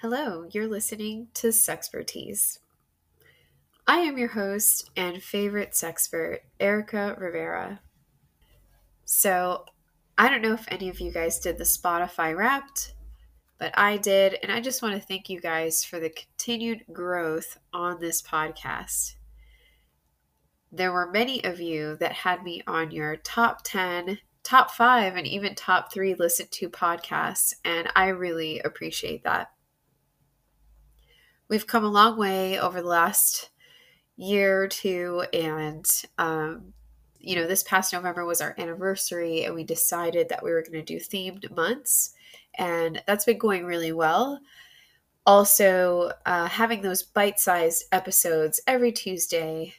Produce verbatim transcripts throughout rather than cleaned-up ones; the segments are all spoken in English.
Hello, you're listening to Sexpertise. I am your host and favorite sexpert, Erica Rivera. So, I don't know if any of you guys did the Spotify Wrapped, but I did, and I just want to thank you guys for the continued growth on this podcast. There were many of you that had me on your top ten, top five, and even top three listened to podcasts, and I really appreciate that. We've come a long way over the last year or two, and, um, you know, this past November was our anniversary, and we decided that we were going to do themed months, and that's been going really well. Also, uh, having those bite-sized episodes every Tuesday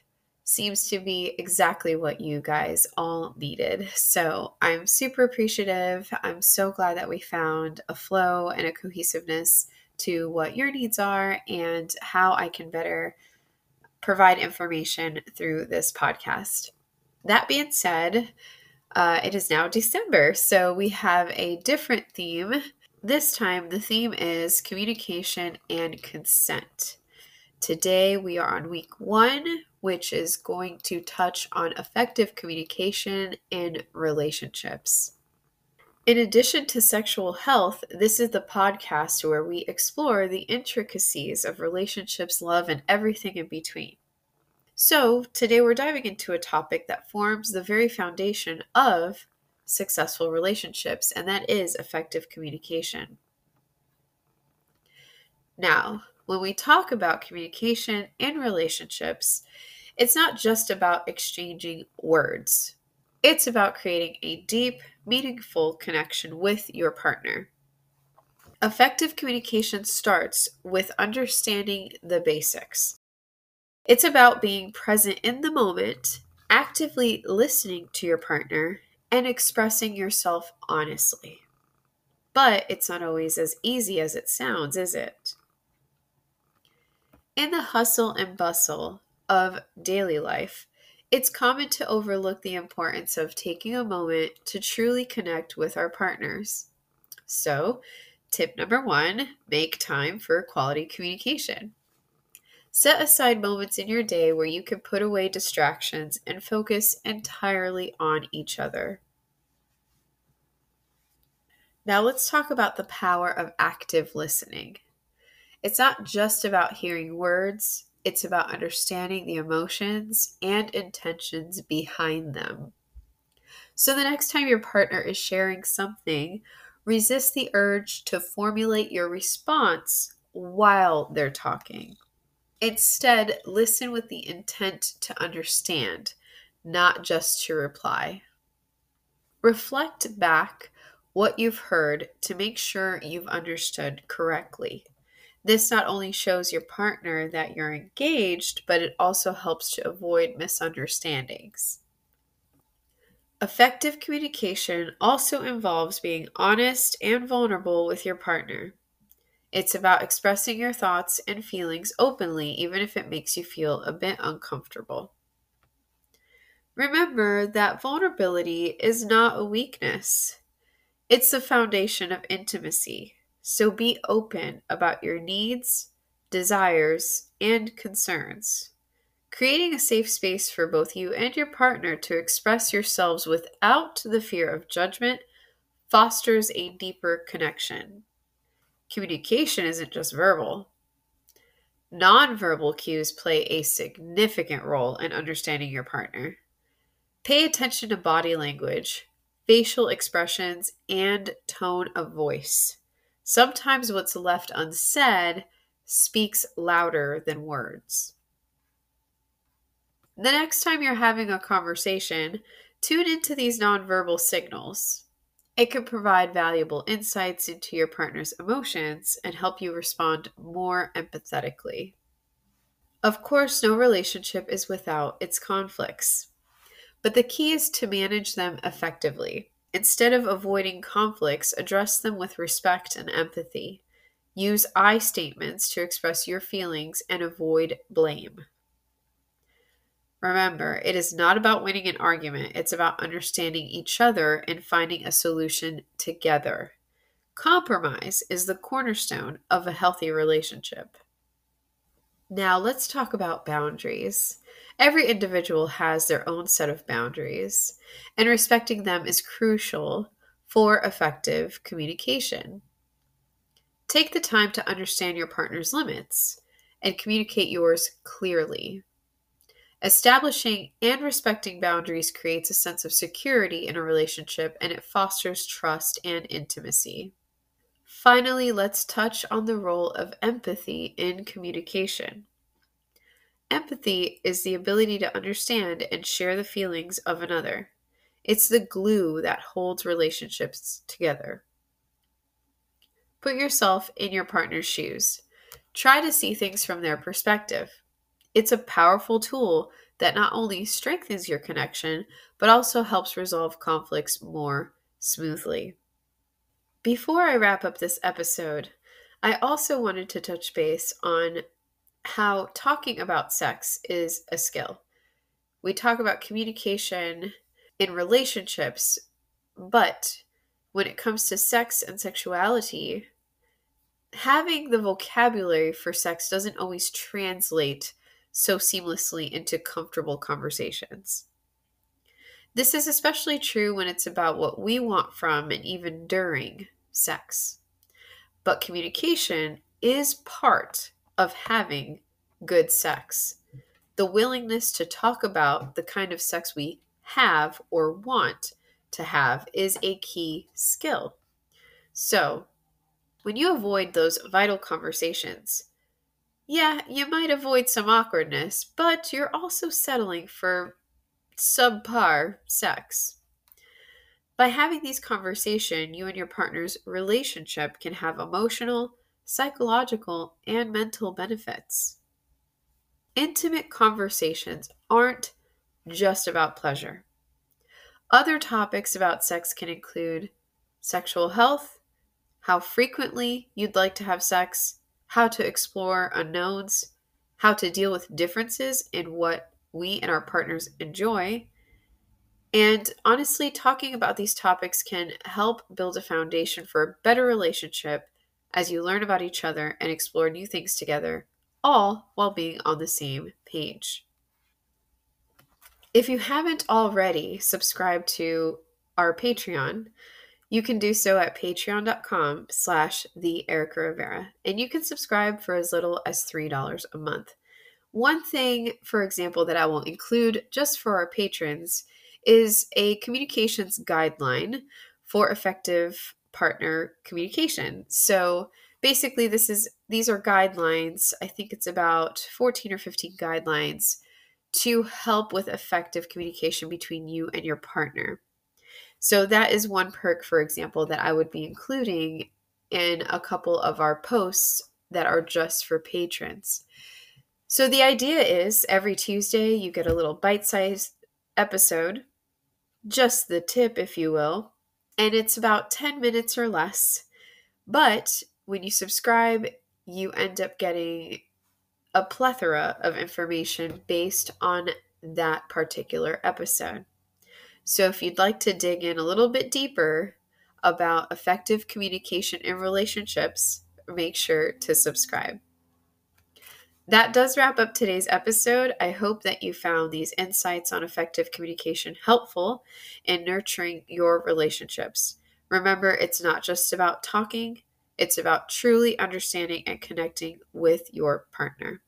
seems to be exactly what you guys all needed, so I'm super appreciative. I'm so glad that we found a flow and a cohesiveness to what your needs are and how I can better provide information through this podcast. That being said, uh, it is now December, so we have a different theme. This time, the theme is communication and consent. Today, we are on week one, which is going to touch on effective communication in relationships. In addition to sexual health, this is the podcast where we explore the intricacies of relationships, love, and everything in between. So, today we're diving into a topic that forms the very foundation of successful relationships, and that is effective communication. Now, when we talk about communication in relationships, it's not just about exchanging words. It's about creating a deep, meaningful connection with your partner. Effective communication starts with understanding the basics. It's about being present in the moment, actively listening to your partner, and expressing yourself honestly. But it's not always as easy as it sounds, is it? In the hustle and bustle of daily life, it's common to overlook the importance of taking a moment to truly connect with our partners. So, tip number one, make time for quality communication. Set aside moments in your day where you can put away distractions and focus entirely on each other. Now let's talk about the power of active listening. It's not just about hearing words. It's about understanding the emotions and intentions behind them. So the next time your partner is sharing something, resist the urge to formulate your response while they're talking. Instead, listen with the intent to understand, not just to reply. Reflect back what you've heard to make sure you've understood correctly. This not only shows your partner that you're engaged, but it also helps to avoid misunderstandings. Effective communication also involves being honest and vulnerable with your partner. It's about expressing your thoughts and feelings openly, even if it makes you feel a bit uncomfortable. Remember that vulnerability is not a weakness. It's the foundation of intimacy. So be open about your needs, desires, and concerns. Creating a safe space for both you and your partner to express yourselves without the fear of judgment fosters a deeper connection. Communication isn't just verbal. Nonverbal cues play a significant role in understanding your partner. Pay attention to body language, facial expressions, and tone of voice. Sometimes what's left unsaid speaks louder than words. The next time you're having a conversation, tune into these nonverbal signals. It can provide valuable insights into your partner's emotions and help you respond more empathetically. Of course, no relationship is without its conflicts, but the key is to manage them effectively. Instead of avoiding conflicts, address them with respect and empathy. Use I statements to express your feelings and avoid blame. Remember, it is not about winning an argument. It's about understanding each other and finding a solution together. Compromise is the cornerstone of a healthy relationship. Now let's talk about boundaries. Every individual has their own set of boundaries, and respecting them is crucial for effective communication. Take the time to understand your partner's limits and communicate yours clearly. Establishing and respecting boundaries creates a sense of security in a relationship, and it fosters trust and intimacy. Finally, let's touch on the role of empathy in communication. Empathy is the ability to understand and share the feelings of another. It's the glue that holds relationships together. Put yourself in your partner's shoes. Try to see things from their perspective. It's a powerful tool that not only strengthens your connection, but also helps resolve conflicts more smoothly. Before I wrap up this episode, I also wanted to touch base on how talking about sex is a skill. We talk about communication in relationships, but when it comes to sex and sexuality, having the vocabulary for sex doesn't always translate so seamlessly into comfortable conversations. This is especially true when it's about what we want from and even during sex. But communication is part of having good sex. The willingness to talk about the kind of sex we have or want to have is a key skill. So, when you avoid those vital conversations, yeah, you might avoid some awkwardness, but you're also settling for subpar sex. By having these conversations, you and your partner's relationship can have emotional, psychological, and mental benefits. Intimate conversations aren't just about pleasure. Other topics about sex can include sexual health, how frequently you'd like to have sex, how to explore unknowns, how to deal with differences in what we and our partners enjoy. And honestly, talking about these topics can help build a foundation for a better relationship as you learn about each other and explore new things together, all while being on the same page. If you haven't already subscribed to our Patreon, you can do so at patreon.com slash the Erica Rivera, and you can subscribe for as little as three dollars a month. One thing, for example, that I will include just for our patrons is a communications guideline for effective partner communication. So basically, this is these are guidelines. I think it's about fourteen or fifteen guidelines to help with effective communication between you and your partner. So that is one perk, for example, that I would be including in a couple of our posts that are just for patrons. So the idea is every Tuesday you get a little bite-sized episode, just the tip, if you will, and it's about ten minutes or less. But when you subscribe, you end up getting a plethora of information based on that particular episode. So if you'd like to dig in a little bit deeper about effective communication in relationships, make sure to subscribe. That does wrap up today's episode. I hope that you found these insights on effective communication helpful in nurturing your relationships. Remember, it's not just about talking, it's about truly understanding and connecting with your partner.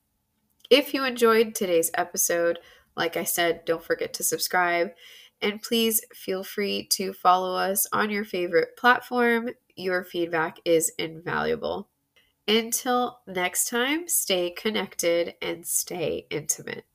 If you enjoyed today's episode, like I said, don't forget to subscribe, and please feel free to follow us on your favorite platform. Your feedback is invaluable. Until next time, stay connected and stay intimate.